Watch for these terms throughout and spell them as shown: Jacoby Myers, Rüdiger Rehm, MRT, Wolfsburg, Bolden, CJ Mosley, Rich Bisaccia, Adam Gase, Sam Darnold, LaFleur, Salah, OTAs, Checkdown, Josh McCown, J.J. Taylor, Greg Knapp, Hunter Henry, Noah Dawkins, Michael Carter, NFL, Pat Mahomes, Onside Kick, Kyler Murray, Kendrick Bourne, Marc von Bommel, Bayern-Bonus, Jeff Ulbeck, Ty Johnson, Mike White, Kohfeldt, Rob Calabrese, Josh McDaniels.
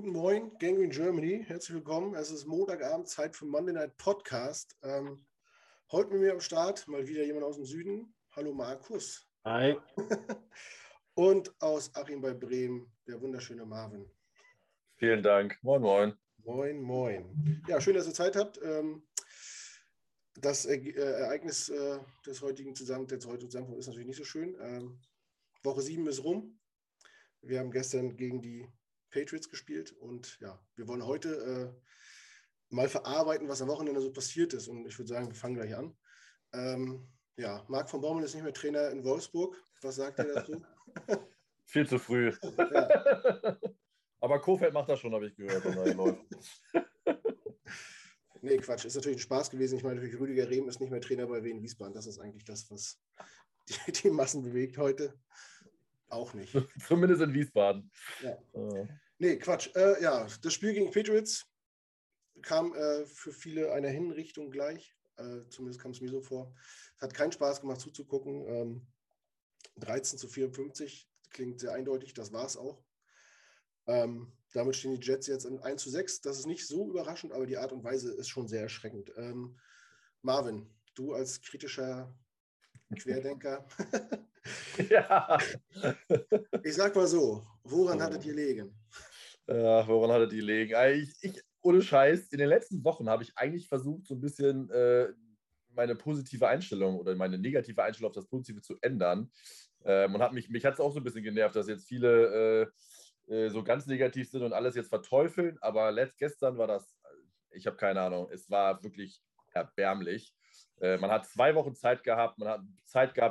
Guten Morgen, Gangrene Germany. Herzlich willkommen. Es ist Montagabend, Zeit für Monday Night Podcast. Heute mit mir am Start mal wieder jemand aus dem Süden. Hallo Markus. Hi. Und aus Achim bei Bremen, der wunderschöne Marvin. Vielen Dank. Moin, moin. Moin, moin. Ja, schön, dass ihr Zeit habt. Das Ereignis des heutigen Zusammenkommens ist natürlich nicht so schön. Woche 7 ist rum. Wir haben gestern gegen die Patriots gespielt und ja, wir wollen heute mal verarbeiten, was am Wochenende so passiert ist, und ich würde sagen, wir fangen gleich an. Ja, Marc von Bommel ist nicht mehr Trainer in Wolfsburg. Was sagt ihr dazu? Viel zu früh. Ja. Aber Kohfeldt macht das schon, habe ich gehört. Nee, Quatsch. Ist natürlich ein Spaß gewesen. Ich meine, natürlich, Rüdiger Rehm ist nicht mehr Trainer bei Wien Wiesbaden. Das ist eigentlich das, was die Massen bewegt heute. Auch nicht. Zumindest in Wiesbaden. Ja. Nee, Quatsch. Ja, das Spiel gegen Patriots kam für viele einer Hinrichtung gleich. Zumindest kam es mir so vor. Es hat keinen Spaß gemacht zuzugucken. 13:54 klingt sehr eindeutig. Das war es auch. Damit stehen die Jets jetzt an 1:6. Das ist nicht so überraschend, aber die Art und Weise ist schon sehr erschreckend. Marvin, du als kritischer Querdenker. Ja. Ich sag mal so, woran hattet ihr liegen? Ach, woran hattet ihr liegen? Ich, ohne Scheiß, in den letzten Wochen habe ich eigentlich versucht, so ein bisschen meine positive Einstellung oder meine negative Einstellung auf das Positive zu ändern. Und mich hat es auch so ein bisschen genervt, dass jetzt viele so ganz negativ sind und alles jetzt verteufeln. Aber gestern war das, ich habe keine Ahnung, es war wirklich erbärmlich. Man hat 2 Wochen Zeit gehabt,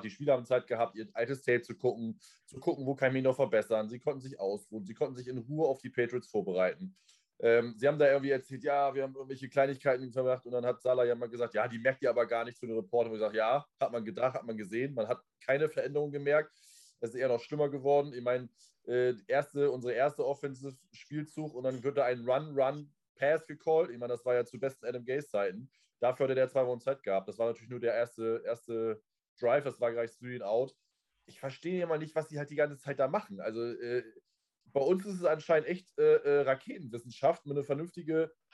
die Spieler haben Zeit gehabt, ihr altes Tape zu gucken, wo kann ich mich noch verbessern. Sie konnten sich ausruhen, sie konnten sich in Ruhe auf die Patriots vorbereiten. Sie haben da irgendwie erzählt, ja, wir haben irgendwelche Kleinigkeiten gemacht, und dann hat Salah ja mal gesagt, ja, die merkt ihr aber gar nicht für den Report. Und ich sage, ja, hat man gedacht, hat man gesehen, man hat keine Veränderung gemerkt. Es ist eher noch schlimmer geworden. Ich meine, unsere erste Offensive-Spielzug, und dann wird da ein Run-Pass gecallt. Ich meine, das war ja zu besten Adam Gase-Zeiten. Dafür hatte der 2 Wochen Zeit gehabt. Das war natürlich nur der erste Drive, das war gleich Three and Out. Ich verstehe immer nicht, was die halt die ganze Zeit da machen. Also bei uns ist es anscheinend echt Raketenwissenschaft, eine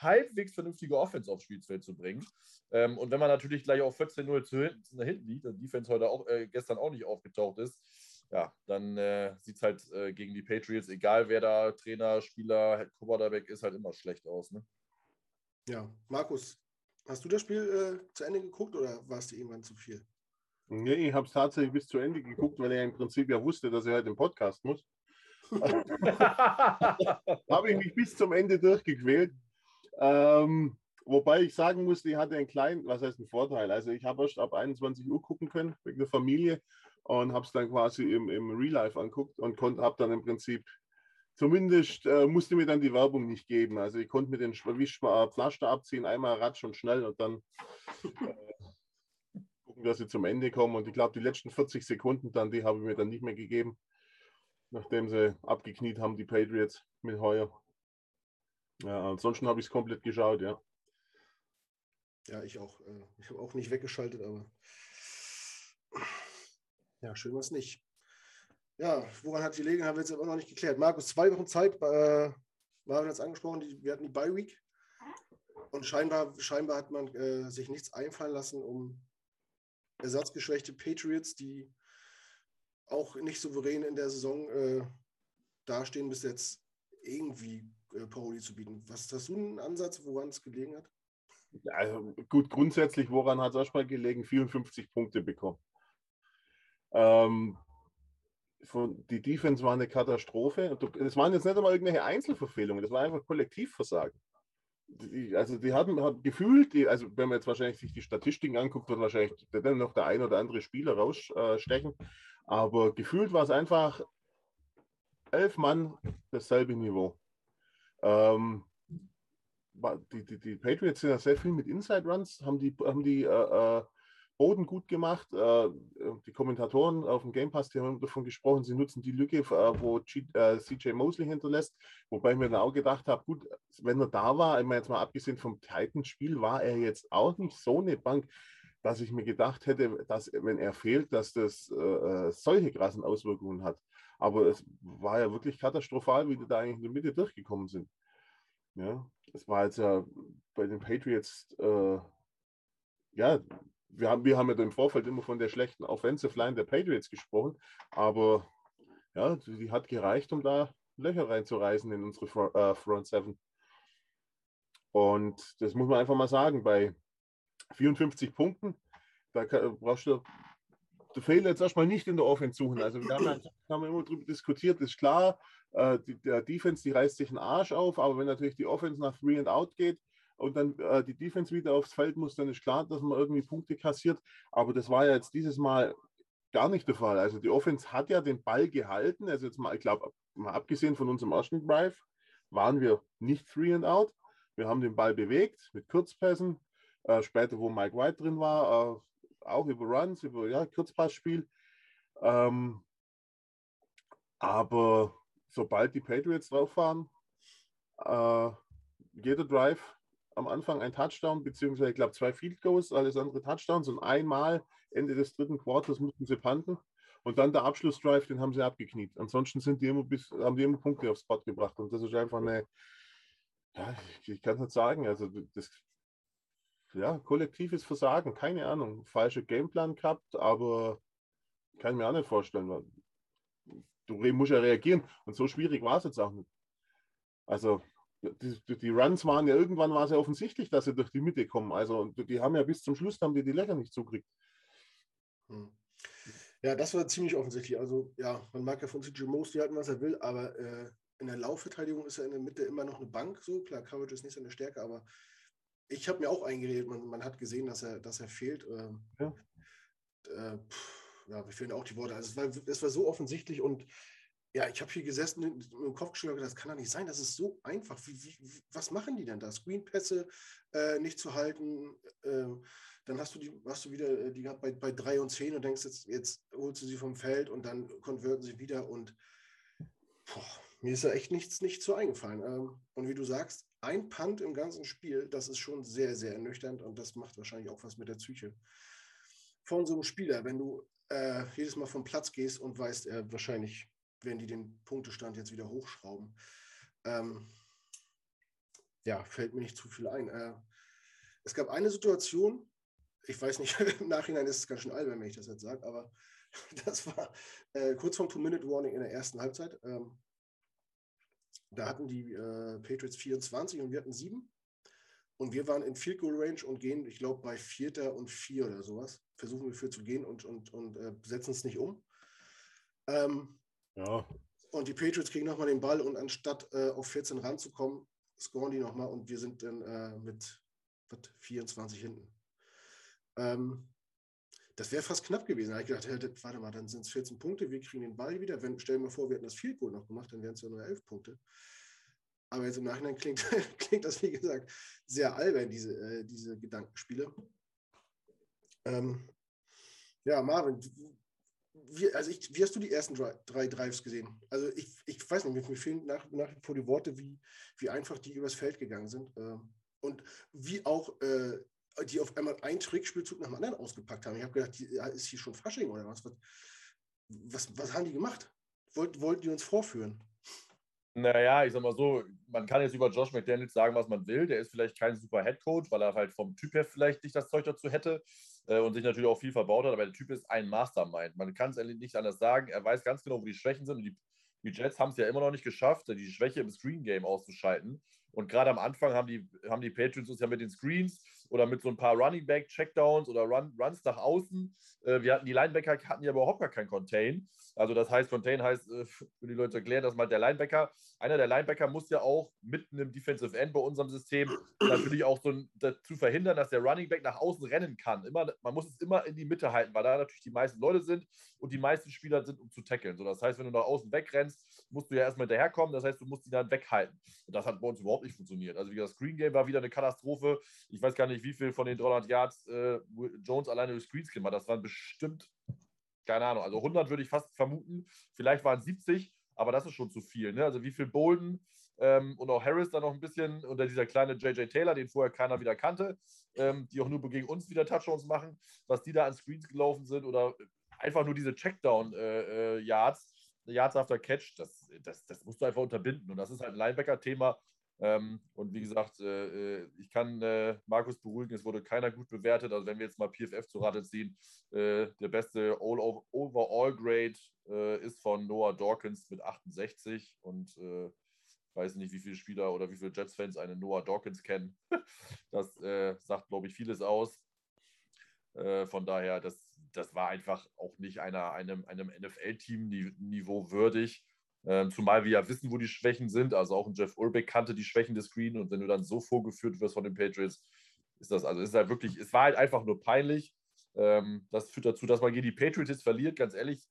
halbwegs vernünftige Offense aufs Spielfeld zu bringen. Und wenn man natürlich gleich auf 14-0 hinten liegt, und die Defense heute auch, gestern auch nicht aufgetaucht ist, ja, dann sieht es halt gegen die Patriots, egal wer da Trainer, Spieler, Head Quarterback ist, halt immer schlecht aus. Ne? Ja, Markus, hast du das Spiel zu Ende geguckt oder war es dir irgendwann zu viel? Nee, ich habe es tatsächlich bis zu Ende geguckt, weil er im Prinzip ja wusste, dass er halt im Podcast muss. Habe ich mich bis zum Ende durchgequält. Wobei ich sagen muss, ich hatte einen kleinen, was heißt einen Vorteil? Also ich habe erst ab 21 Uhr gucken können, wegen der Familie, und habe es dann quasi im Real Life anguckt und habe dann im Prinzip, zumindest musste mir dann die Werbung nicht geben. Also ich konnte mir den Pflaster abziehen, einmal ratsch und schnell, und dann gucken, dass sie zum Ende kommen. Und ich glaube, die letzten 40 Sekunden dann, die habe ich mir dann nicht mehr gegeben, nachdem sie abgekniet haben, die Patriots mit Heuer. Ja, ansonsten habe ich es komplett geschaut, ja. Ja, ich auch. Ich habe auch nicht weggeschaltet, aber ja, schön war es nicht. Ja, woran hat die Gelegenheit, haben wir jetzt aber noch nicht geklärt. Markus, 2 Wochen Zeit, Marvin hat es angesprochen, wir hatten die Bye-Week, und scheinbar hat man sich nichts einfallen lassen, um ersatzgeschwächte Patriots, die auch nicht souverän in der Saison dastehen, bis jetzt irgendwie Paroli zu bieten. Was hast du einen Ansatz, woran es gelegen hat? Also gut, grundsätzlich, woran hat es erstmal gelegen? 54 Punkte bekommen. Die Defense war eine Katastrophe. Das waren jetzt nicht einmal irgendwelche Einzelverfehlungen, das war einfach Kollektivversagen. Die hatten gefühlt, wenn man jetzt wahrscheinlich sich die Statistiken anguckt, wird wahrscheinlich dann noch der ein oder andere Spieler rausstechen, aber gefühlt war es einfach 11 Mann, dasselbe Niveau. Die Patriots sind ja sehr viel mit Inside-Runs, haben die Boden gut gemacht. Die Kommentatoren auf dem Game Pass, die haben davon gesprochen, sie nutzen die Lücke, wo CJ Mosley hinterlässt. Wobei ich mir dann auch gedacht habe, gut, wenn er da war, ich meine jetzt mal abgesehen vom Titans-Spiel, war er jetzt auch nicht so eine Bank, dass ich mir gedacht hätte, dass, wenn er fehlt, dass das solche krassen Auswirkungen hat. Aber es war ja wirklich katastrophal, wie die da eigentlich in der Mitte durchgekommen sind. Ja, es war jetzt ja bei den Patriots, ja, wir haben ja im Vorfeld immer von der schlechten Offensive Line der Patriots gesprochen, aber ja, die hat gereicht, um da Löcher reinzureißen in unsere Front Seven. Und das muss man einfach mal sagen, bei 54 Punkten, du Fehler jetzt erstmal nicht in der Offense suchen. Also wir haben immer darüber diskutiert, ist klar, der Defense, die reißt sich einen Arsch auf, aber wenn natürlich die Offense nach Three and Out geht und dann die Defense wieder aufs Feld muss, dann ist klar, dass man irgendwie Punkte kassiert. Aber das war ja jetzt dieses Mal gar nicht der Fall. Also die Offense hat ja den Ball gehalten. Also jetzt mal, ich glaube, mal abgesehen von unserem ersten Drive, waren wir nicht Three and Out. Wir haben den Ball bewegt mit Kurzpässen. Später, wo Mike White drin war, auch über Runs, über Kurzpassspiel. Aber sobald die Patriots drauf waren, jeder Drive am Anfang ein Touchdown, beziehungsweise ich glaube 2 Field Goals, alles andere Touchdowns und einmal Ende des dritten Quartals mussten sie punten. Und dann der Abschlussdrive, den haben sie abgekniet. Ansonsten haben die immer Punkte aufs Board gebracht. Und das ist einfach eine, ja, ich kann es nicht sagen, also das ja, kollektives Versagen, keine Ahnung. Falscher Gameplan gehabt, aber kann ich mir auch nicht vorstellen. Weil du musst ja reagieren und so schwierig war es jetzt auch nicht. Also die Runs waren ja, irgendwann war es ja offensichtlich, dass sie durch die Mitte kommen. Also die haben ja bis zum Schluss, haben die Löcher nicht zugekriegt. Ja, das war ziemlich offensichtlich. Also ja, man mag ja von CJ Mosley halten, was er will, aber in der Laufverteidigung ist ja in der Mitte immer noch eine Bank. So klar, Coverage ist nicht seine Stärke, aber ich habe mir auch eingeredet, man hat gesehen, dass er fehlt. Ja, mir fehlen auch die Worte. Also es war so offensichtlich und ja, ich habe hier gesessen mit dem Kopf geschüttelt, das kann doch nicht sein, das ist so einfach. Was machen die denn da? Screenpässe nicht zu halten, dann hast du wieder die gehabt bei 3 und 10 und denkst, jetzt holst du sie vom Feld und dann konverten sie wieder und mir ist da echt nichts zu eingefallen. Und wie du sagst, ein Punt im ganzen Spiel, das ist schon sehr, sehr ernüchternd und das macht wahrscheinlich auch was mit der Psyche von so einem Spieler, wenn du jedes Mal vom Platz gehst und weißt, wahrscheinlich werden die den Punktestand jetzt wieder hochschrauben. Ja, fällt mir nicht zu viel ein. Es gab eine Situation, ich weiß nicht, im Nachhinein ist es ganz schön albern, wenn ich das jetzt sage, aber das war kurz vorm Two-Minute-Warning in der ersten Halbzeit. Da hatten die Patriots 24 und wir hatten 7. Und wir waren in Field Goal Range und gehen, ich glaube, bei 4. und 4 oder sowas. Versuchen wir für zu gehen und setzen es nicht um. Ja. Und die Patriots kriegen nochmal den Ball und anstatt auf 14 ranzukommen, scoren die nochmal und wir sind dann mit 24 hinten. Das wäre fast knapp gewesen. Da habe ich gedacht, hey, warte mal, dann sind es 14 Punkte, wir kriegen den Ball wieder. Stell dir mal vor, wir hätten das Field Goal noch gemacht, dann wären es ja nur 11 Punkte. Aber jetzt im Nachhinein klingt das, wie gesagt, sehr albern, diese Gedankenspiele. Ja, Marvin, wie hast du die ersten 3 Drives gesehen? Also ich weiß nicht, mir fehlen nach wie vor die Worte, wie einfach die übers Feld gegangen sind. Und wie auch... die auf einmal einen Trickspielzug nach dem anderen ausgepackt haben. Ich habe gedacht, ist hier schon Fasching oder was? Was haben die gemacht? Wollten die uns vorführen? Naja, ich sag mal so, man kann jetzt über Josh McDaniels sagen, was man will. Der ist vielleicht kein super Headcoach, weil er halt vom Typ her vielleicht nicht das Zeug dazu hätte und sich natürlich auch viel verbaut hat, aber der Typ ist ein Mastermind. Man kann es nicht anders sagen. Er weiß ganz genau, wo die Schwächen sind und die Jets haben es ja immer noch nicht geschafft, die Schwäche im Screen-Game auszuschalten. Und gerade am Anfang haben die Patriots uns ja mit den Screens oder mit so ein paar Running-Back-Checkdowns oder Runs nach außen. Die Linebacker hatten ja überhaupt gar kein Contain. Also das heißt, Contain heißt, für die Leute erklären, dass man einer der Linebacker muss ja auch mit einem Defensive End bei unserem System natürlich auch dazu verhindern, dass der Running Back nach außen rennen kann. Man muss es immer in die Mitte halten, weil da natürlich die meisten Leute sind und die meisten Spieler sind, um zu tackeln. So, das heißt, wenn du nach außen wegrennst, musst du ja erstmal hinterherkommen, das heißt, du musst die dann weghalten. Und das hat bei uns überhaupt nicht funktioniert. Also wie gesagt, das Screen Game war wieder eine Katastrophe. Ich weiß gar nicht, wie viel von den 300 Yards Jones alleine durch Screens gemacht hat. Das waren bestimmt, keine Ahnung, also 100 würde ich fast vermuten. Vielleicht waren es 70, aber das ist schon zu viel. Ne? Also wie viel Bolden und auch Harris da noch ein bisschen unter dieser kleine J.J. Taylor, den vorher keiner wieder kannte, die auch nur gegen uns wieder Touchdowns machen, was die da an Screens gelaufen sind oder einfach nur diese Checkdown-Yards, Yards after Catch, das musst du einfach unterbinden. Und das ist halt ein Linebacker-Thema, Und wie gesagt, ich kann Markus beruhigen, es wurde keiner gut bewertet. Also wenn wir jetzt mal PFF zu Rate ziehen, der beste Overall-Grade ist von Noah Dawkins mit 68 und ich weiß nicht, wie viele Spieler oder wie viele Jets-Fans einen Noah Dawkins kennen. Das sagt, glaube ich, vieles aus. Von daher, das war einfach auch nicht einem NFL-Team-Niveau würdig. Zumal wir ja wissen, wo die Schwächen sind. Also auch ein Jeff Ulbeck kannte die Schwächen des Green. Und wenn du dann so vorgeführt wirst von den Patriots, es war halt einfach nur peinlich. Das führt dazu, dass man gegen die Patriots verliert. Ganz ehrlich,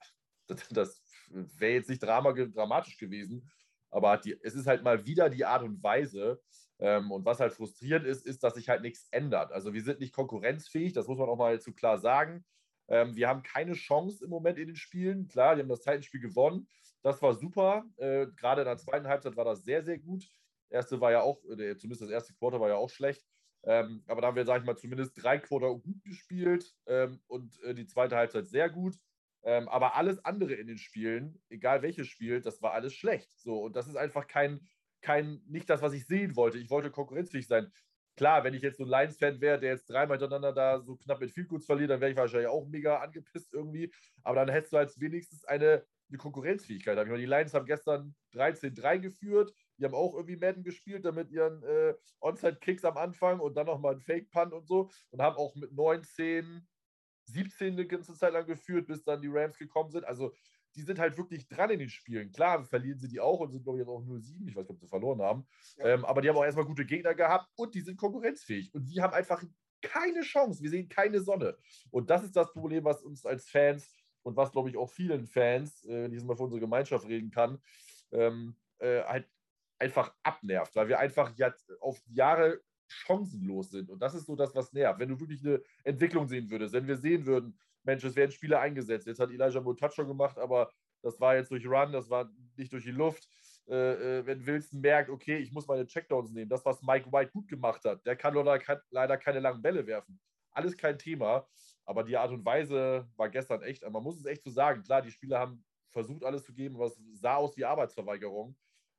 das wäre jetzt nicht dramatisch gewesen. Aber es ist halt mal wieder die Art und Weise. Und was halt frustrierend ist, dass sich halt nichts ändert. Also wir sind nicht konkurrenzfähig, das muss man auch mal zu klar sagen. Wir haben keine Chance im Moment in den Spielen. Klar, die haben das Titans-Spiel gewonnen. Das war super. Gerade in der zweiten Halbzeit war das sehr, sehr gut. Zumindest das erste Quarter war ja auch schlecht. Aber da haben wir, sage ich mal, zumindest 3 Quarter gut gespielt und die zweite Halbzeit sehr gut. Aber alles andere in den Spielen, egal welches Spiel, das war alles schlecht. So, und das ist einfach nicht das, was ich sehen wollte. Ich wollte konkurrenzfähig sein. Klar, wenn ich jetzt so ein Lions-Fan wäre, der jetzt 3 Mal hintereinander da so knapp mit Field Goals verliert, dann wäre ich wahrscheinlich auch mega angepisst irgendwie. Aber dann hättest du halt wenigstens eine Konkurrenzfähigkeit. Ich meine, die Lions haben gestern 13-3 geführt. Die haben auch irgendwie Madden gespielt, damit ihren Onside-Kicks am Anfang und dann nochmal einen Fake-Punt und so. Und haben auch mit 17 eine ganze Zeit lang geführt, bis dann die Rams gekommen sind. Also die sind halt wirklich dran in den Spielen. Klar, verlieren sie die auch und sind, glaube ich, jetzt auch 0-7. Ich weiß nicht, ob sie verloren haben. Ja. Aber die haben auch erstmal gute Gegner gehabt und die sind konkurrenzfähig. Und wir haben einfach keine Chance. Wir sehen keine Sonne. Und das ist das Problem, was uns als Fans und was, glaube ich, auch vielen Fans, wenn ich jetzt mal für unsere Gemeinschaft reden kann, halt einfach abnervt. Weil wir einfach auf Jahre chancenlos sind. Und das ist so das, was nervt. Wenn du wirklich eine Entwicklung sehen würdest, wenn wir sehen würden, Mensch, es werden Spieler eingesetzt. Jetzt hat Elijah Moore Touchdown gemacht, aber das war jetzt durch Run, das war nicht durch die Luft. Wenn Wilson merkt, okay, ich muss meine Checkdowns nehmen, das, was Mike White gut gemacht hat, der kann leider keine langen Bälle werfen. Alles kein Thema, aber die Art und Weise war gestern echt, man muss es echt so sagen, klar, die Spieler haben versucht, alles zu geben, aber es sah aus wie Arbeitsverweigerung.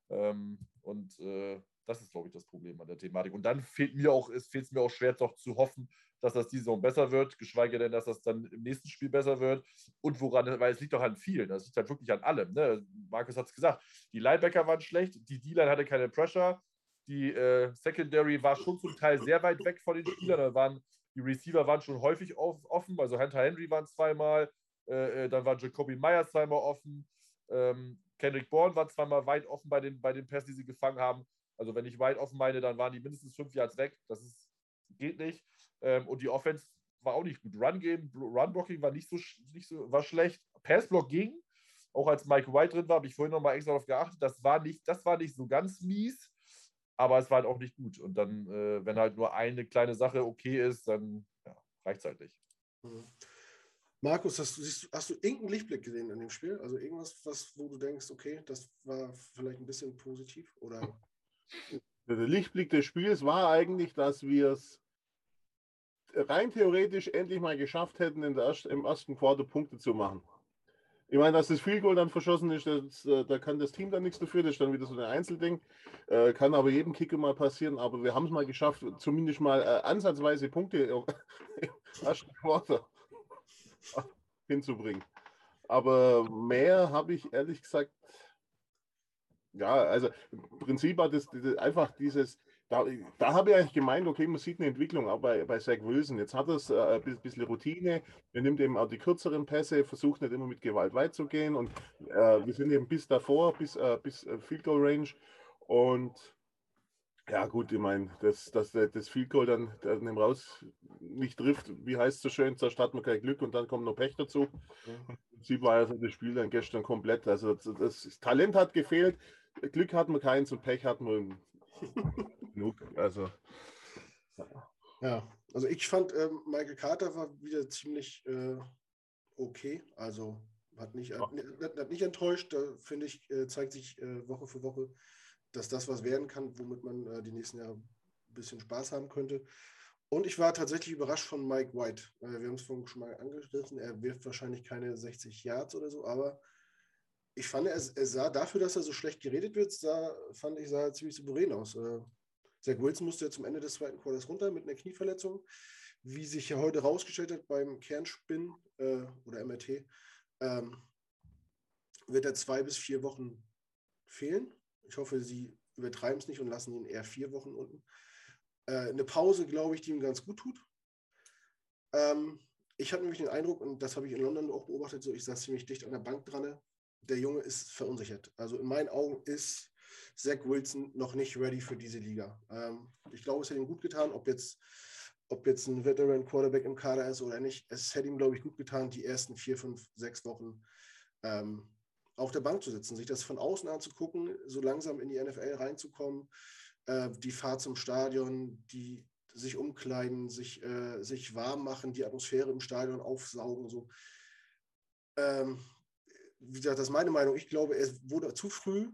Das ist, glaube ich, das Problem an der Thematik. Und dann fehlt es mir auch schwer, doch zu hoffen, dass das diese Saison besser wird, geschweige denn, dass das dann im nächsten Spiel besser wird. Und weil es liegt doch an vielen, das liegt halt wirklich an allem. Ne? Markus hat es gesagt, die Linebacker waren schlecht, die D-Line hatte keine Pressure, die Secondary war schon zum Teil sehr weit weg von den Spielern, die Receiver waren schon häufig offen, also Hunter Henry waren zweimal, dann war Jacoby Myers zweimal offen, Kendrick Bourne war zweimal weit offen bei den Pässen, die sie gefangen haben. Also wenn ich weit offen meine, dann waren die mindestens 5 Yards weg. Das geht nicht. Und die Offense war auch nicht gut. Run-Game, Run-Blocking war war schlecht. Pass-Block ging. Auch als Mike White drin war, habe ich vorhin nochmal extra darauf geachtet. Das war nicht so ganz mies, aber es war halt auch nicht gut. Und dann, wenn halt nur eine kleine Sache okay ist, dann reicht es halt nicht. Mhm. Markus, hast du irgendeinen Lichtblick gesehen in dem Spiel? Also irgendwas, wo du denkst, okay, das war vielleicht ein bisschen positiv oder... Der Lichtblick des Spiels war eigentlich, dass wir es rein theoretisch endlich mal geschafft hätten, im ersten Quarter Punkte zu machen. Ich meine, dass das Field Goal dann verschossen ist, da kann das Team dann nichts dafür, das ist dann wieder so ein Einzelding, kann aber jedem Kicker mal passieren, aber wir haben es mal geschafft, zumindest mal ansatzweise Punkte im ersten Quarter hinzubringen. Aber mehr habe ich ehrlich gesagt... Ja, also im Prinzip war das einfach dieses, da habe ich eigentlich gemeint, okay, man sieht eine Entwicklung auch bei Zach Wilson. Jetzt hat er ein bisschen Routine, er nimmt eben auch die kürzeren Pässe, versucht nicht immer mit Gewalt weit zu gehen und wir sind eben bis Field Goal Range und ja gut, ich meine, dass das Field Goal dann raus nicht trifft, wie heißt es so schön, da hat man kein Glück und dann kommt noch Pech dazu. Okay. Im Prinzip war also das Spiel dann gestern komplett, also das Talent hat gefehlt, Glück hat man keins und Pech hat man genug. Also. Ja, also ich fand, Michael Carter war wieder ziemlich okay. Also hat nicht enttäuscht. Da finde ich, zeigt sich Woche für Woche, dass das was werden kann, womit man die nächsten Jahre ein bisschen Spaß haben könnte. Und ich war tatsächlich überrascht von Mike White. Wir haben es vorhin schon mal angerissen. Er wirft wahrscheinlich keine 60 Yards oder so, aber ich fand, er sah dafür, dass er so schlecht geredet wird, sah er ziemlich souverän aus. Zach Wilson musste ja zum Ende des zweiten Quarters runter mit einer Knieverletzung, wie sich ja heute rausgestellt hat beim Kernspin oder MRT, wird er 2 bis 4 Wochen fehlen. Ich hoffe, sie übertreiben es nicht und lassen ihn eher 4 Wochen unten. Eine Pause, glaube ich, die ihm ganz gut tut. Ich hatte nämlich den Eindruck, und das habe ich in London auch beobachtet, so ich saß ziemlich dicht an der Bank dran, der Junge ist verunsichert. Also in meinen Augen ist Zach Wilson noch nicht ready für diese Liga. Ich glaube, es hätte ihm gut getan, ob jetzt ein Veteran Quarterback im Kader ist oder nicht. Es hätte ihm, glaube ich, gut getan, die ersten 4, 5, 6 Wochen auf der Bank zu sitzen, sich das von außen anzugucken, so langsam in die NFL reinzukommen, die Fahrt zum Stadion, die sich umkleiden, sich warm machen, die Atmosphäre im Stadion aufsaugen. So. Wie gesagt, das ist meine Meinung. Ich glaube, er wurde zu früh,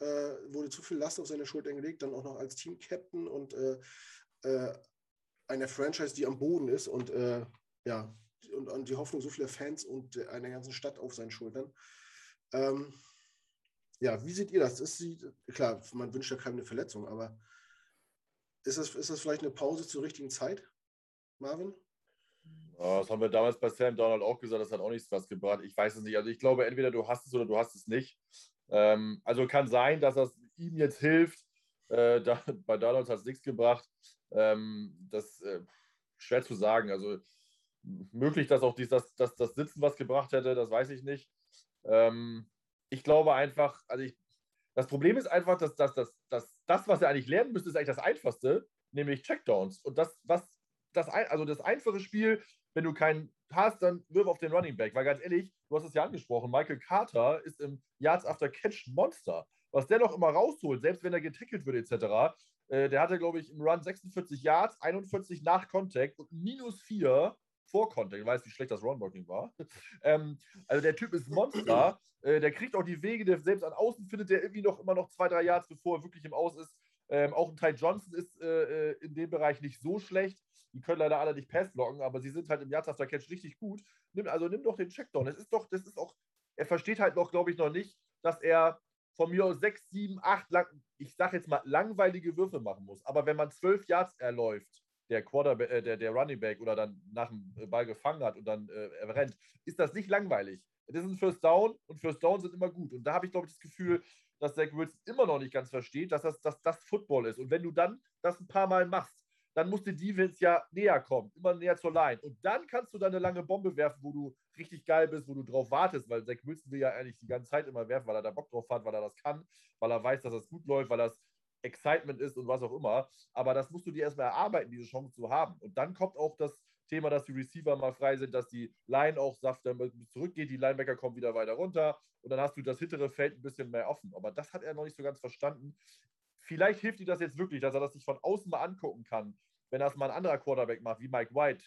wurde zu viel Last auf seine Schultern gelegt, dann auch noch als Team-Captain und einer Franchise, die am Boden ist und und die Hoffnung so vieler Fans und einer ganzen Stadt auf seinen Schultern. Wie seht ihr das? Klar, man wünscht ja keine Verletzung, aber ist das vielleicht eine Pause zur richtigen Zeit, Marvin? Ja, das haben wir damals bei Sam Darnold auch gesagt, das hat auch nichts was gebracht. Ich weiß es nicht. Also ich glaube, entweder du hast es oder du hast es nicht. Also kann sein, dass das ihm jetzt hilft. Bei Darnold hat es nichts gebracht. Schwer zu sagen. Also möglich, dass auch das Sitzen was gebracht hätte, das weiß ich nicht. Ich glaube einfach, das Problem ist einfach, dass was er eigentlich lernen müsste, ist eigentlich das Einfachste, nämlich Checkdowns. Und das einfache Spiel, wenn du keinen hast, dann wirf auf den Running Back. Weil ganz ehrlich, du hast es ja angesprochen, Michael Carter ist im Yards After Catch Monster. Was der doch immer rausholt, selbst wenn er getackelt wird etc., der hatte, glaube ich, im Run 46 Yards, 41 nach Contact und -4 vor Contact. Ich weiß, wie schlecht das Runblocking war. Also der Typ ist Monster. Der kriegt auch die Wege, der selbst an Außen findet, der irgendwie noch immer noch 2-3 Yards, bevor er wirklich im Aus ist. Auch ein Ty Johnson ist in dem Bereich nicht so schlecht. Die können leider alle nicht Pass blocken, aber sie sind halt im Yards After Catch richtig gut. Nimm doch den Checkdown. Er versteht halt noch, glaube ich, noch nicht, dass er von mir aus 6, 7, 8, langweilige Würfe machen muss. Aber wenn man 12 Yards erläuft, der Quarterback, der Running Back oder dann nach dem Ball gefangen hat und dann rennt, ist das nicht langweilig. Das ist ein First Down und First Down sind immer gut. Und da habe ich, glaube ich, das Gefühl, dass Zach Wilson immer noch nicht ganz versteht, dass das Football ist. Und wenn du dann das ein paar Mal machst, dann muss die Defense ja näher kommen, immer näher zur Line. Und dann kannst du da eine lange Bombe werfen, wo du richtig geil bist, wo du drauf wartest, weil Zach Wilson will ja eigentlich die ganze Zeit immer werfen, weil er da Bock drauf hat, weil er das kann, weil er weiß, dass das gut läuft, weil das Excitement ist und was auch immer. Aber das musst du dir erstmal erarbeiten, diese Chance zu haben. Und dann kommt auch das Thema, dass die Receiver mal frei sind, dass die Line auch zurückgeht, die Linebacker kommen wieder weiter runter und dann hast du das hintere Feld ein bisschen mehr offen. Aber das hat er noch nicht so ganz verstanden. Vielleicht hilft ihm das jetzt wirklich, dass er das sich von außen mal angucken kann, wenn das mal ein anderer Quarterback macht, wie Mike White,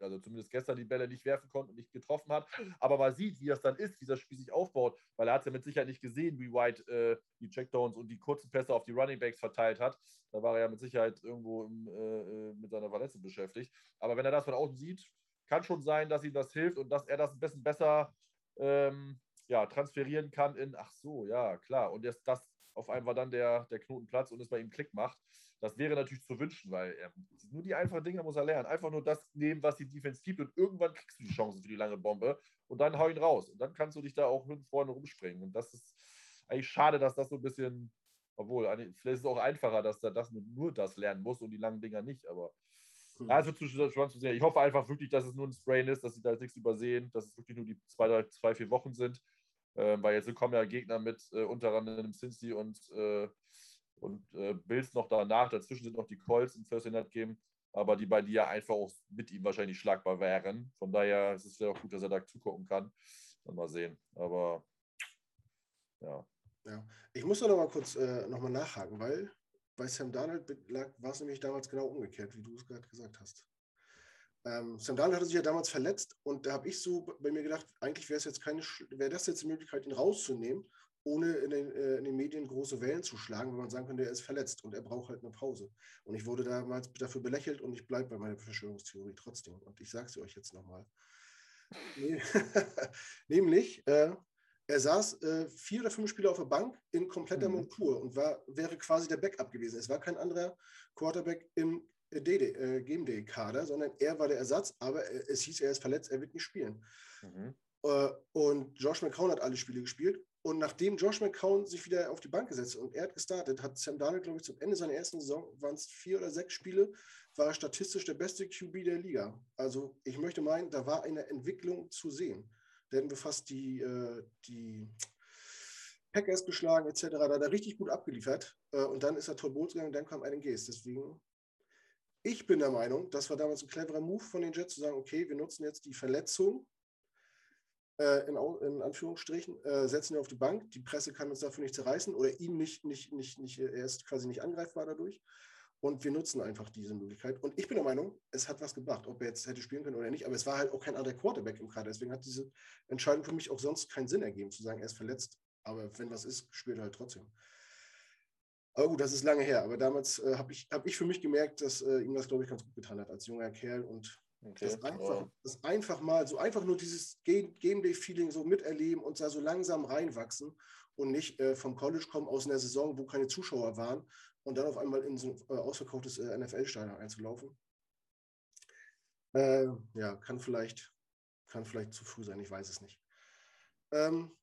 also zumindest gestern die Bälle nicht werfen konnte und nicht getroffen hat, aber mal sieht, wie das dann ist, wie das Spiel sich aufbaut, weil er hat es ja mit Sicherheit nicht gesehen, wie White die Checkdowns und die kurzen Pässe auf die Running Backs verteilt hat. Da war er ja mit Sicherheit irgendwo mit seiner Verletzung beschäftigt. Aber wenn er das von außen sieht, kann schon sein, dass ihm das hilft und dass er das ein bisschen besser transferieren kann in, ach so, ja, klar. Und das auf einmal dann der Knotenplatz und es bei ihm Klick macht. Das wäre natürlich zu wünschen, weil nur die einfachen Dinge muss er lernen. Einfach nur das nehmen, was die Defense gibt und irgendwann kriegst du die Chancen für die lange Bombe und dann hau ihn raus. Und dann kannst du dich da auch mit vorne rumspringen. Und das ist eigentlich schade, dass das so ein bisschen, obwohl, vielleicht ist es auch einfacher, dass er das nur das lernen muss und die langen Dinger nicht, aber es wird zu spannend zu sehen. Ich hoffe einfach wirklich, dass es nur ein Sprain ist, dass sie da nichts übersehen, dass es wirklich nur die 2, 4 Wochen sind. Weil jetzt kommen ja Gegner mit unter anderem Cincy und Bills noch danach. Dazwischen sind noch die Colts im Thursday Night Game, aber die beiden ja einfach auch mit ihm wahrscheinlich schlagbar wären. Von daher ist es ja auch gut, dass er da zugucken kann. Dann mal sehen. Aber ja. Ich muss da noch mal kurz nachhaken, weil bei Sam Darnold war es nämlich damals genau umgekehrt, wie du es gerade gesagt hast. Sam Darnold hatte sich ja damals verletzt und da habe ich so bei mir gedacht, eigentlich wäre das jetzt die Möglichkeit, ihn rauszunehmen, ohne in den Medien große Wellen zu schlagen, wenn man sagen könnte, er ist verletzt und er braucht halt eine Pause. Und ich wurde damals dafür belächelt und ich bleibe bei meiner Verschwörungstheorie trotzdem. Und ich sage es euch jetzt nochmal. Nämlich, Er saß 4 oder 5 Spiele auf der Bank in kompletter Montur und wäre quasi der Backup gewesen. Es war kein anderer Quarterback im Game Day-Kader, sondern er war der Ersatz, aber es hieß, er ist verletzt, er wird nicht spielen. Und Josh McCown hat alle Spiele gespielt. Und nachdem Josh McCown sich wieder auf die Bank gesetzt und er hat gestartet, hat Sam Darnold, glaube ich, zum Ende seiner ersten Saison, waren es 4 oder 6 Spiele, war er statistisch der beste QB der Liga. Also ich möchte meinen, da war eine Entwicklung zu sehen. Da hätten wir fast die Packers geschlagen etc. Da hat er richtig gut abgeliefert. Und dann ist er tot Boots gegangen und dann kam ein Geist. Deswegen, ich bin der Meinung, das war damals ein cleverer Move von den Jets, zu sagen, okay, wir nutzen jetzt die Verletzung, in Anführungsstrichen, setzen wir auf die Bank, die Presse kann uns dafür nicht zerreißen oder ihn nicht, er ist quasi nicht angreifbar dadurch und wir nutzen einfach diese Möglichkeit und ich bin der Meinung, es hat was gebracht, ob er jetzt hätte spielen können oder nicht, aber es war halt auch kein anderer Quarterback im Kader, deswegen hat diese Entscheidung für mich auch sonst keinen Sinn ergeben, zu sagen, er ist verletzt, aber wenn was ist, spielt er halt trotzdem. Aber gut, das ist lange her, aber damals habe ich für mich gemerkt, dass ihm das, glaube ich, ganz gut getan hat als junger Kerl und okay. Das einfach nur dieses Game-Day-Feeling so miterleben und da so langsam reinwachsen und nicht vom College kommen aus einer Saison, wo keine Zuschauer waren und dann auf einmal in so ein ausverkauftes NFL-Stadion einzulaufen. Kann vielleicht zu früh sein, ich weiß es nicht.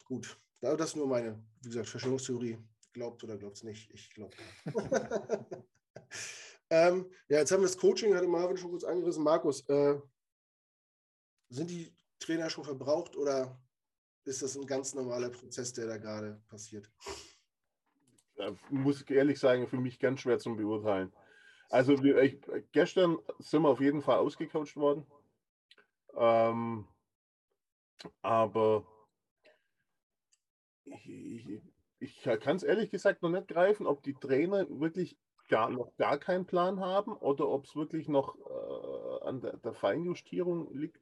Gut, das ist nur meine, wie gesagt, Verschwörungstheorie. Glaubt oder glaubt es nicht, ich glaube. Jetzt haben wir das Coaching, hatte Marvin schon kurz angerissen. Markus, sind die Trainer schon verbraucht oder ist das ein ganz normaler Prozess, der da gerade passiert? Ja, muss ich ehrlich sagen, für mich ganz schwer zu beurteilen. Also gestern sind wir auf jeden Fall ausgecoacht worden. Aber ich kann es ehrlich gesagt noch nicht greifen, ob die Trainer wirklich noch gar keinen Plan haben oder ob es wirklich noch an der Feinjustierung liegt.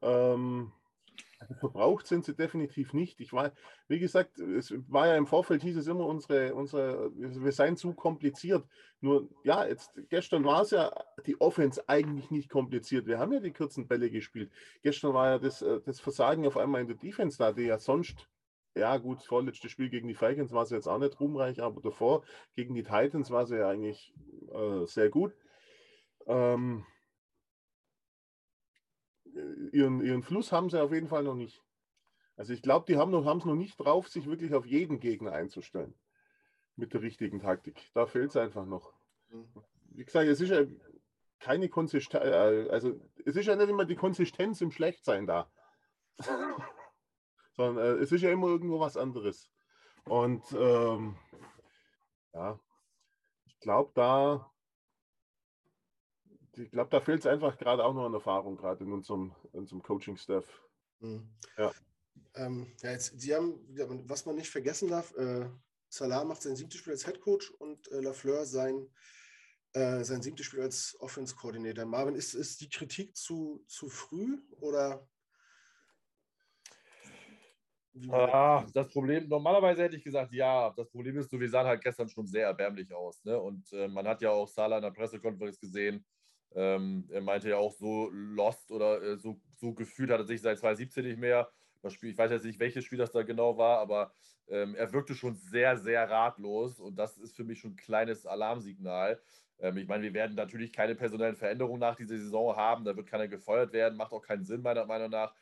Verbraucht sind sie definitiv nicht. Wie gesagt, es war ja im Vorfeld, hieß es immer, wir seien zu kompliziert. Nur, ja, gestern war es ja die Offense eigentlich nicht kompliziert. Wir haben ja die kurzen Bälle gespielt. Gestern war ja das Versagen auf einmal in der Defense da, die ja sonst... Ja gut, das vorletzte Spiel gegen die Falcons war sie jetzt auch nicht ruhmreich, aber davor gegen die Titans war sie ja eigentlich sehr gut. Ihren Fluss haben sie auf jeden Fall noch nicht. Also ich glaube, die haben es noch nicht drauf, sich wirklich auf jeden Gegner einzustellen. Mit der richtigen Taktik. Da fehlt es einfach noch. Wie gesagt, es ist ja keine Konsistenz, also es ist ja nicht immer die Konsistenz im Schlechtsein da. Sondern es ist ja immer irgendwo was anderes. Und ich glaube, da fehlt es einfach gerade auch noch an Erfahrung, gerade in unserem Coaching-Staff. Mhm. Ja. Sie haben, was man nicht vergessen darf, Salah macht sein 7. Spiel als Headcoach und Lafleur sein 7. Spiel als Offense-Koordinator. Marvin, ist die Kritik zu früh oder... das Problem, normalerweise hätte ich gesagt, ja, das Problem ist, wir sahen halt gestern schon sehr erbärmlich aus. Ne? Und man hat ja auch Salah in der Pressekonferenz gesehen, er meinte ja auch, so lost oder so gefühlt hat er sich seit 2017 nicht mehr. Das Spiel, ich weiß jetzt nicht, welches Spiel das da genau war, aber er wirkte schon sehr, sehr ratlos und das ist für mich schon ein kleines Alarmsignal. Ich meine, wir werden natürlich keine personellen Veränderungen nach dieser Saison haben, da wird keiner gefeuert werden, macht auch keinen Sinn meiner Meinung nach.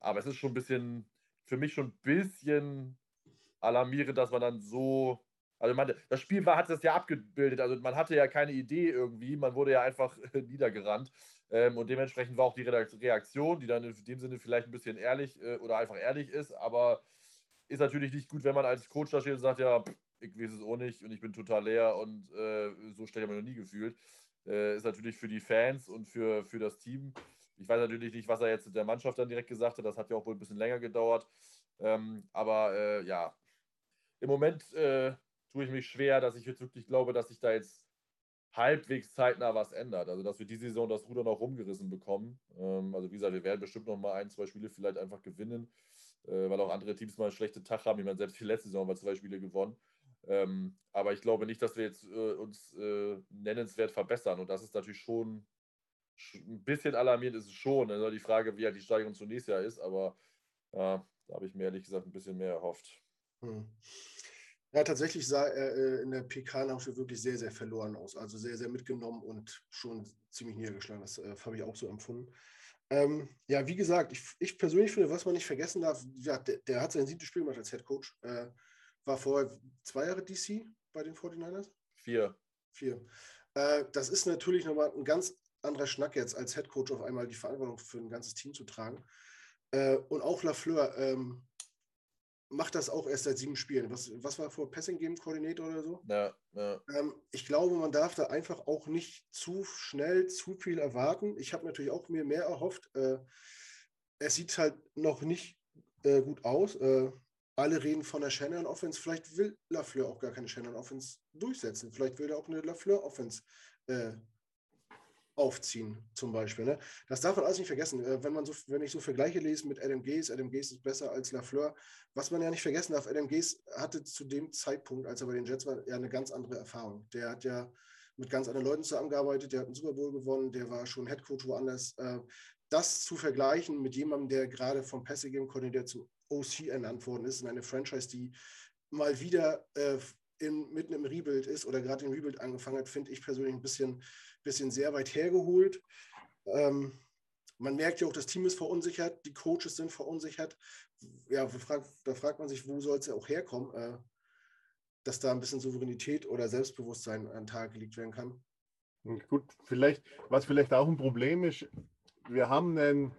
Aber es ist schon ein bisschen... für mich schon ein bisschen alarmierend, dass man dann so, also man, das Spiel hat das ja abgebildet, also man hatte ja keine Idee irgendwie, man wurde ja einfach niedergerannt und dementsprechend war auch die Reaktion, die dann in dem Sinne vielleicht ein bisschen ehrlich oder einfach ehrlich ist, aber ist natürlich nicht gut, wenn man als Coach da steht und sagt, ja, ich weiß es auch nicht und ich bin total leer und so schlecht habe ich mich noch nie gefühlt, ist natürlich für die Fans und für das Team. Ich weiß natürlich nicht, was er jetzt der Mannschaft dann direkt gesagt hat. Das hat ja auch wohl ein bisschen länger gedauert. Im Moment tue ich mich schwer, dass ich jetzt wirklich glaube, dass sich da jetzt halbwegs zeitnah was ändert. Also, dass wir diese Saison das Ruder noch rumgerissen bekommen. Wie gesagt, wir werden bestimmt noch mal 1, 2 Spiele vielleicht einfach gewinnen, weil auch andere Teams mal einen schlechten Tag haben. Ich meine, selbst die letzte Saison haben wir 2 Spiele gewonnen. Aber ich glaube nicht, dass wir jetzt uns nennenswert verbessern. Und das ist natürlich schon... ein bisschen alarmierend ist es schon. Also die Frage, wie halt die Steigerung zunächst ja ist, aber Da habe ich mir ehrlich gesagt ein bisschen mehr erhofft. Ja, tatsächlich sah er in der PK nachher wirklich sehr, sehr verloren aus. Also sehr, sehr mitgenommen und schon ziemlich niedergeschlagen. Das habe ich auch so empfunden. Ja, wie gesagt, ich persönlich finde, was man nicht vergessen darf, ja, der hat sein 7. Spiel gemacht als Head Coach. War vorher 2 Jahre DC bei den 49ers? 4. Das ist natürlich nochmal ein ganz anderer Schnack jetzt, als Head Coach auf einmal die Verantwortung für ein ganzes Team zu tragen. Und auch LaFleur macht das auch erst seit 7 Spielen. Was war vor Passing Game Coordinator oder so? Ja. Ich glaube, man darf da einfach auch nicht zu schnell zu viel erwarten. Ich habe natürlich auch mir mehr erhofft. Es sieht halt noch nicht gut aus. Alle reden von der Shanahan-Offense. Vielleicht will LaFleur auch gar keine Shanahan-Offense durchsetzen. Vielleicht will er auch eine LaFleur-Offense aufziehen, zum Beispiel. Ne? Das darf man alles nicht vergessen. Wenn ich so Vergleiche lese mit Adam Gase ist besser als LaFleur. Was man ja nicht vergessen darf, Adam Gase hatte zu dem Zeitpunkt, als er bei den Jets war, ja eine ganz andere Erfahrung. Der hat ja mit ganz anderen Leuten zusammengearbeitet, der hat einen Super Bowl gewonnen, der war schon Head Coach woanders. Das zu vergleichen mit jemandem, der gerade vom Passing Game Coordinator zu OC ernannt worden ist, in eine Franchise, die mal wieder mitten im Rebuild ist oder gerade im Rebuild angefangen hat, finde ich persönlich ein bisschen sehr weit hergeholt. Man merkt ja auch, das Team ist verunsichert, die Coaches sind verunsichert. Ja, da fragt man sich, wo soll es ja auch herkommen, dass da ein bisschen Souveränität oder Selbstbewusstsein an den Tag gelegt werden kann. Gut, was vielleicht auch ein Problem ist, wir haben einen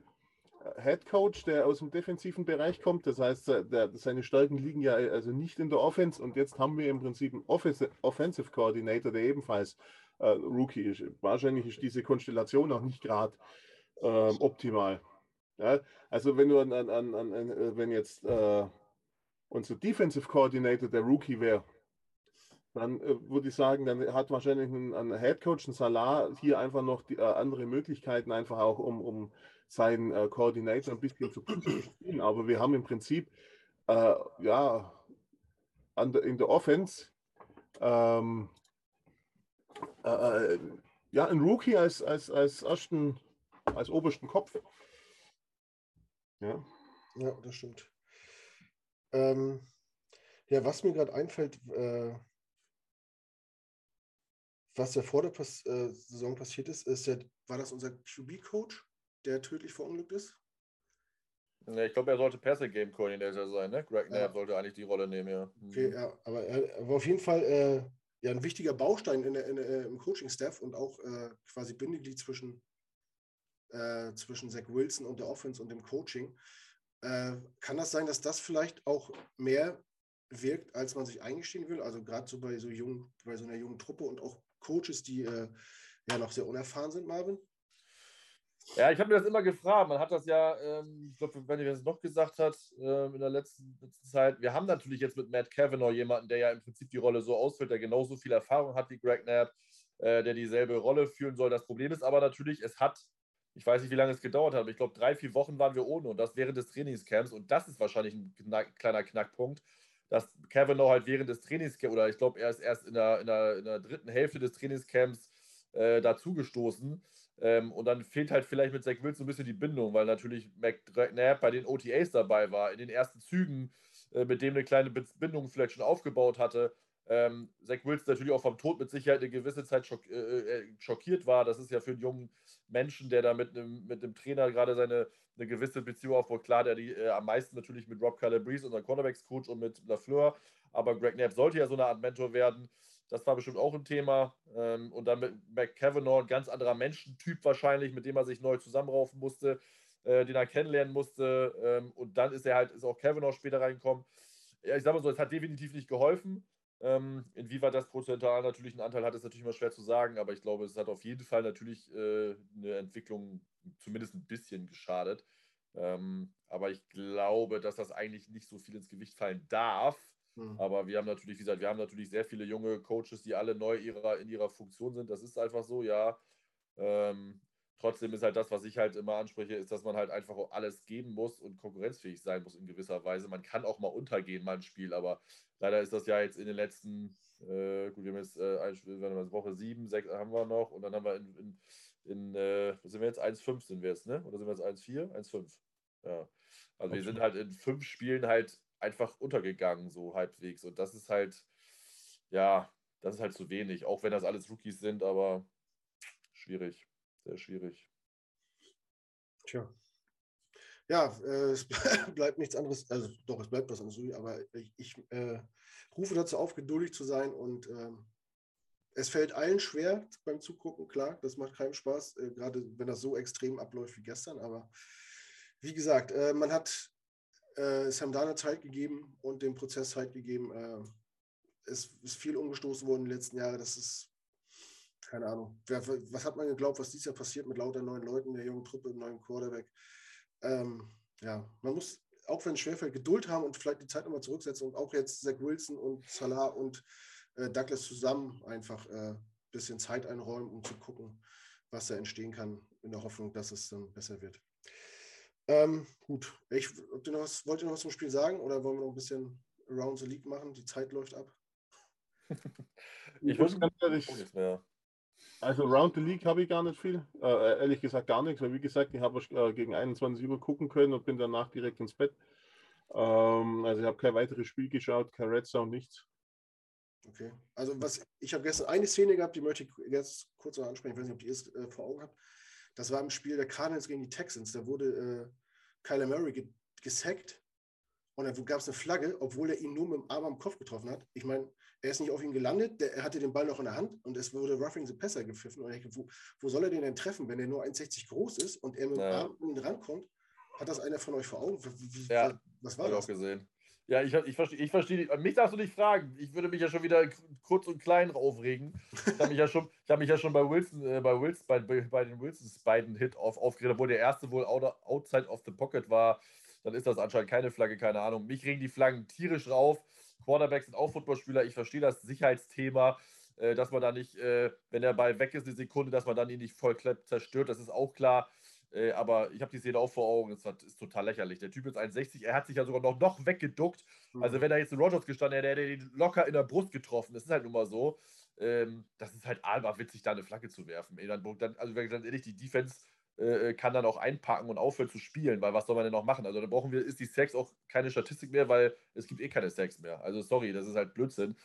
Head Coach, der aus dem defensiven Bereich kommt, das heißt, seine Stärken liegen ja also nicht in der Offense, und jetzt haben wir im Prinzip einen Offensive Coordinator, der ebenfalls Rookie ist. Wahrscheinlich ist diese Konstellation auch nicht gerade optimal. Ja? Also wenn du wenn jetzt unser Defensive Coordinator der Rookie wäre, dann würde ich sagen, dann hat wahrscheinlich ein Head Coach, ein Salah, hier einfach noch andere Möglichkeiten, einfach auch um seinen Coordinator ein bisschen zu spielen, aber wir haben im Prinzip in der Offense einen Rookie als obersten Kopf. Ja, das stimmt. Was mir gerade einfällt, was ja vor der Saison passiert ist ja, war das unser QB-Coach, der tödlich verunglückt ist? Ne, ich glaube, er sollte Passing-Game-Coordinator sein, ne? Greg Knapp sollte eigentlich die Rolle nehmen, ja. Okay, ja, aber er war auf jeden Fall ein wichtiger Baustein im Coaching-Staff und auch quasi Bindeglied zwischen Zach Wilson und der Offense und dem Coaching. Kann das sein, dass das vielleicht auch mehr wirkt, als man sich eingestehen will? Also gerade so bei so einer jungen Truppe und auch Coaches, die noch sehr unerfahren sind, Marvin? Ja, ich habe mir das immer gefragt. Man hat das ja, ich glaube, wenn ihr das noch gesagt hat, in der letzten Zeit, wir haben natürlich jetzt mit Matt Kavanaugh jemanden, der ja im Prinzip die Rolle so ausfüllt, der genauso viel Erfahrung hat wie Greg Knapp, der dieselbe Rolle führen soll. Das Problem ist aber natürlich, ich weiß nicht, wie lange es gedauert hat, aber ich glaube, 3-4 Wochen waren wir ohne, und das während des Trainingscamps, und das ist wahrscheinlich ein kleiner Knackpunkt, dass Kavanaugh halt während des Trainingscamps, oder ich glaube, er ist erst in der dritten Hälfte des Trainingscamps dazugestoßen. Und dann fehlt halt vielleicht mit Zach Wilson so ein bisschen die Bindung, weil natürlich McNabb bei den OTAs dabei war, in den ersten Zügen, mit dem eine kleine Bindung vielleicht schon aufgebaut hatte. Zach Wilson natürlich auch vom Tod mit Sicherheit eine gewisse Zeit schockiert war. Das ist ja für einen jungen Menschen, der da mit einem Trainer gerade eine gewisse Beziehung aufbaut. Klar, der die am meisten natürlich mit Rob Calabrese, unserem Quarterbacks-Coach, und mit LaFleur. Aber Greg Knapp sollte ja so eine Art Mentor werden. Das war bestimmt auch ein Thema. Und dann mit Matt Kavanaugh, ein ganz anderer Menschentyp wahrscheinlich, mit dem er sich neu zusammenraufen musste, den er kennenlernen musste. Und dann ist auch Kavanaugh später reingekommen. Ja, ich sage mal so, es hat definitiv nicht geholfen. Inwieweit das prozentual natürlich einen Anteil hat, ist natürlich immer schwer zu sagen. Aber ich glaube, es hat auf jeden Fall natürlich eine Entwicklung zumindest ein bisschen geschadet. Aber ich glaube, dass das eigentlich nicht so viel ins Gewicht fallen darf. Aber wir haben natürlich, wie gesagt, sehr viele junge Coaches, die alle neu in ihrer Funktion sind. Das ist einfach so, ja. Trotzdem ist halt das, was ich halt immer anspreche, ist, dass man halt einfach alles geben muss und konkurrenzfähig sein muss in gewisser Weise. Man kann auch mal untergehen, mal ein Spiel, aber leider ist das ja jetzt in den letzten, wir haben jetzt Woche 7, 6 haben wir noch, und dann haben wir was sind wir jetzt, 1,5 sind wir jetzt, ne? Oder sind wir jetzt 1,4, 1,5? Ja. Also wir sind halt in 5 Spielen halt einfach untergegangen, so halbwegs. Und das ist halt, ja, das ist halt zu wenig. Auch wenn das alles Rookies sind, aber schwierig. Sehr schwierig. Tja. Ja, es bleibt nichts anderes, also doch, es bleibt was anderes, aber ich rufe dazu auf, geduldig zu sein und es fällt allen schwer beim Zugucken, klar, das macht keinen Spaß, gerade wenn das so extrem abläuft wie gestern, aber wie gesagt, man hat Sam Darnold Zeit gegeben und dem Prozess Zeit gegeben, es ist viel umgestoßen worden in den letzten Jahren, das ist, keine Ahnung, was hat man geglaubt, was dieses Jahr passiert mit lauter neuen Leuten, der jungen Truppe, dem neuen Quarterback. Ja, man muss, auch wenn es schwerfällt, Geduld haben und vielleicht die Zeit nochmal zurücksetzen und auch jetzt Zach Wilson und Salah und Douglas zusammen einfach ein bisschen Zeit einräumen, um zu gucken, was da entstehen kann, in der Hoffnung, dass es dann besser wird. Gut, wollt ihr noch was zum Spiel sagen oder wollen wir noch ein bisschen Around the League machen? Die Zeit läuft ab. Ich muss ganz ehrlich... Also Round the League habe ich gar nicht viel, ehrlich gesagt gar nichts, weil wie gesagt, ich habe gegen 21 Uhr gucken können und bin danach direkt ins Bett. Also ich habe kein weiteres Spiel geschaut, kein Red Zone, nichts. Okay, also ich habe gestern eine Szene gehabt, die möchte ich jetzt kurz noch ansprechen, ich weiß nicht, ob die ihr vor Augen habt. Das war im Spiel der Cardinals gegen die Texans, da wurde Kyler Murray gesackt und dann gab es eine Flagge, obwohl er ihn nur mit dem Arm am Kopf getroffen hat. Ich meine, er ist nicht auf ihn gelandet, er hatte den Ball noch in der Hand und es wurde Roughing the Passer gepfiffen. Und wo soll er den denn treffen, wenn er nur 1,60 groß ist und er mit dem Arm in den Rand kommt? Hat das einer von euch vor Augen? Ja, was war das? Auch gesehen. Ja, ich verstehe. Mich darfst du nicht fragen. Ich würde mich ja schon wieder kurz und klein aufregen. Ich habe mich ja schon, bei den Wilsons beiden Hit-Off aufgeregt, obwohl der erste wohl outside of the pocket war. Dann ist das anscheinend keine Flagge, keine Ahnung. Mich regen die Flaggen tierisch rauf. Quarterbacks sind auch Footballspieler. Ich verstehe das Sicherheitsthema, dass man da nicht, wenn der Ball weg ist, eine Sekunde, dass man dann ihn nicht voll zerstört. Das ist auch klar. Aber ich habe die Szene auch vor Augen. Das ist total lächerlich. Der Typ ist 1,60. Er hat sich ja sogar noch weggeduckt. Also wenn da jetzt ein Rodgers gestanden hätte, hätte er den locker in der Brust getroffen. Das ist halt nun mal so. Das ist halt albern witzig, da eine Flagge zu werfen. Also ganz ehrlich, die Defense kann dann auch einpacken und aufhören zu spielen, weil was soll man denn noch machen? Also da ist die Sacks auch keine Statistik mehr, weil es gibt eh keine Sacks mehr. Also sorry, das ist halt Blödsinn.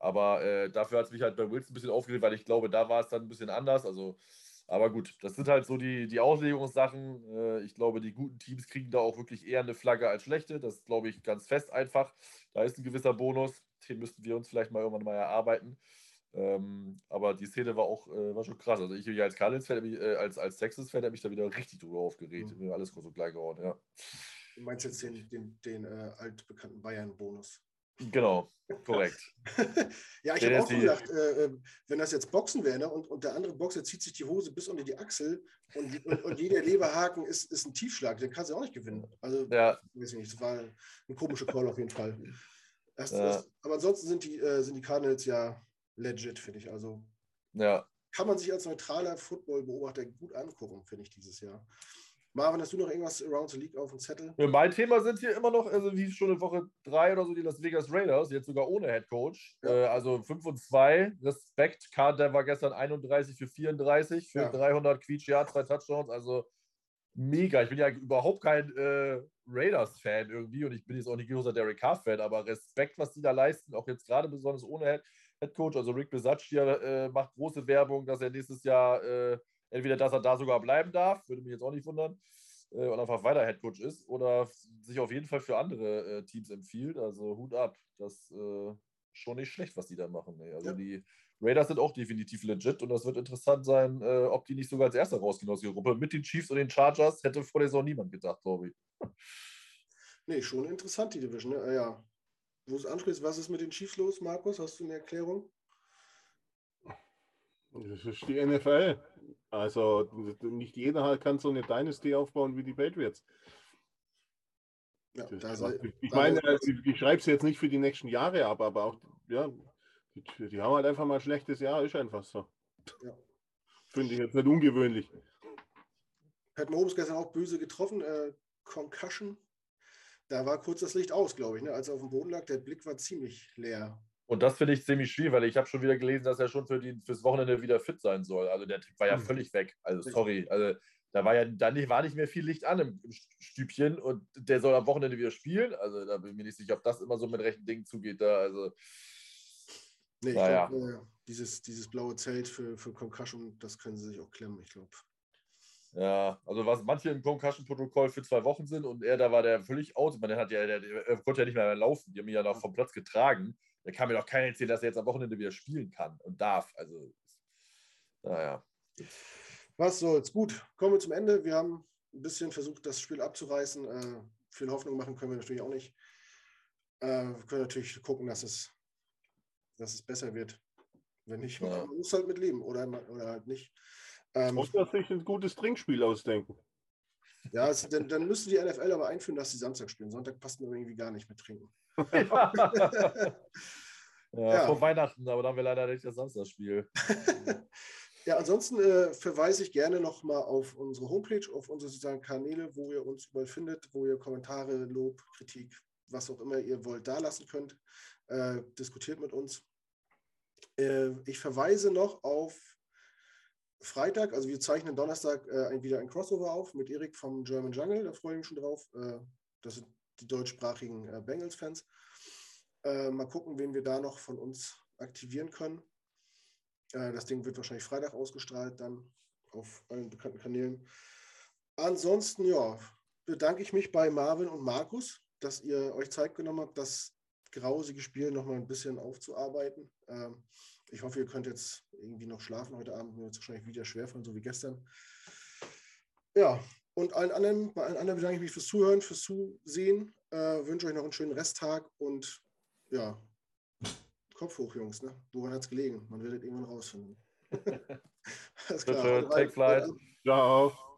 Aber dafür hat es mich halt bei Wilson ein bisschen aufgeregt, weil ich glaube, da war es dann ein bisschen anders. Also, aber gut, das sind halt so die Auslegungssachen. Ich glaube, die guten Teams kriegen da auch wirklich eher eine Flagge als schlechte. Das glaube ich ganz fest einfach. Da ist ein gewisser Bonus. Den müssten wir uns vielleicht mal irgendwann mal erarbeiten. Aber die Szene war schon krass. Also ich als Cardinals-Fan, als Texas-Fan, habe mich da wieder richtig drüber aufgeregt. Mir alles kurz und klein geworden, ja. Du meinst jetzt den altbekannten Bayern-Bonus? Genau, korrekt. Ja, ich habe auch gedacht, wenn das jetzt Boxen wäre, ne, und der andere Boxer zieht sich die Hose bis unter die Achsel und jeder Leberhaken ist ein Tiefschlag, den kannst du auch nicht gewinnen. Also, ja. Weiß ich nicht, das war ein komischer Call auf jeden Fall. Aber ansonsten sind die Cardinals ja legit, finde ich. Also ja. Kann man sich als neutraler Football-Beobachter gut angucken, finde ich, dieses Jahr. Marvin, hast du noch irgendwas Around the League auf dem Zettel? Ja, mein Thema sind hier immer noch, also wie schon in Woche 3 oder so, die Las Vegas Raiders, jetzt sogar ohne Headcoach. Ja. Also 5-2, Respekt. Carter war gestern 31-34 für 300 Quietsch-Yards, 2 Touchdowns, also mega. Ich bin ja überhaupt kein Raiders-Fan irgendwie und ich bin jetzt auch nicht großer Derek Carr-Fan, aber Respekt, was die da leisten, auch jetzt gerade besonders ohne Headcoach, also Rich Bisaccia macht große Werbung, dass er nächstes Jahr dass er da sogar bleiben darf, würde mich jetzt auch nicht wundern, und einfach weiter Headcoach ist oder sich auf jeden Fall für andere Teams empfiehlt. Also Hut ab, das schon nicht schlecht, was die da machen. Ey. Also ja. Die Raiders sind auch definitiv legit und das wird interessant sein, ob die nicht sogar als Erster rausgehen aus der Gruppe. Mit den Chiefs und den Chargers hätte vor der Saison niemand gedacht, glaube ich. Nee, schon interessant, die Division, ne? Ja. Wo es anschließt, was ist mit den Chiefs los, Markus? Hast du eine Erklärung? Das ist die NFL. Also nicht jeder kann so eine Dynasty aufbauen wie die Patriots. Ja, ich schreibe es jetzt nicht für die nächsten Jahre ab, aber auch, ja, die haben halt einfach mal ein schlechtes Jahr, ist einfach so. Ja. Finde ich jetzt nicht ungewöhnlich. Pat Mahomes gestern auch böse getroffen, Concussion. Da war kurz das Licht aus, glaube ich, ne? Als er auf dem Boden lag. Der Blick war ziemlich leer. Und das finde ich ziemlich schwierig, weil ich habe schon wieder gelesen, dass er schon fürs Wochenende wieder fit sein soll. Also der Typ war ja völlig weg. Also sorry, also Da war ja war nicht mehr viel Licht an im Stübchen und der soll am Wochenende wieder spielen. Also da bin ich mir nicht sicher, ob das immer so mit rechten Dingen zugeht. Da. Also, nee, naja. Ich glaube, dieses blaue Zelt für Concussion, das können sie sich auch klemmen, ich glaube. Ja, also was manche im Concussion-Protokoll für 2 Wochen sind und er, da war der völlig out. Man hat ja, er konnte ja nicht mehr laufen. Die haben ihn ja noch vom Platz getragen. Da kann mir doch keiner erzählen, dass er jetzt am Wochenende wieder spielen kann und darf. Also, naja. Was soll's? Gut, kommen wir zum Ende. Wir haben ein bisschen versucht, das Spiel abzureißen. Viel Hoffnung machen können wir natürlich auch nicht. Wir können natürlich gucken, dass es besser wird. Wenn nicht, man muss halt mit leben oder halt nicht. Muss man sich ein gutes Trinkspiel ausdenken. Ja, dann müsste die NFL aber einführen, dass sie Samstag spielen. Sonntag passt mir irgendwie gar nicht mit Trinken. Ja. Vor Weihnachten, aber da haben wir leider nicht das Samstagspiel. Ja, ansonsten verweise ich gerne nochmal auf unsere Homepage, auf unsere sozialen Kanäle, wo ihr uns überall findet, wo ihr Kommentare, Lob, Kritik, was auch immer ihr wollt, da lassen könnt. Diskutiert mit uns. Ich verweise noch auf Freitag, also wir zeichnen Donnerstag wieder ein Crossover auf mit Erik vom German Jungle, da freue ich mich schon drauf. Das sind die deutschsprachigen Bengals-Fans. Mal gucken, wen wir da noch von uns aktivieren können. Das Ding wird wahrscheinlich Freitag ausgestrahlt, dann auf allen bekannten Kanälen. Ansonsten, ja, bedanke ich mich bei Marvin und Markus, dass ihr euch Zeit genommen habt, das grausige Spiel nochmal ein bisschen aufzuarbeiten. Ich hoffe, ihr könnt jetzt irgendwie noch schlafen heute Abend. Mir wird es wahrscheinlich wieder schwerfallen, so wie gestern. Ja, und bei allen anderen bedanke ich mich fürs Zuhören, fürs Zusehen. Wünsche euch noch einen schönen Resttag und ja, Kopf hoch, Jungs. Ne? Woran hat es gelegen? Man wird es irgendwann rausfinden. Alles klar. Take flight. Ciao.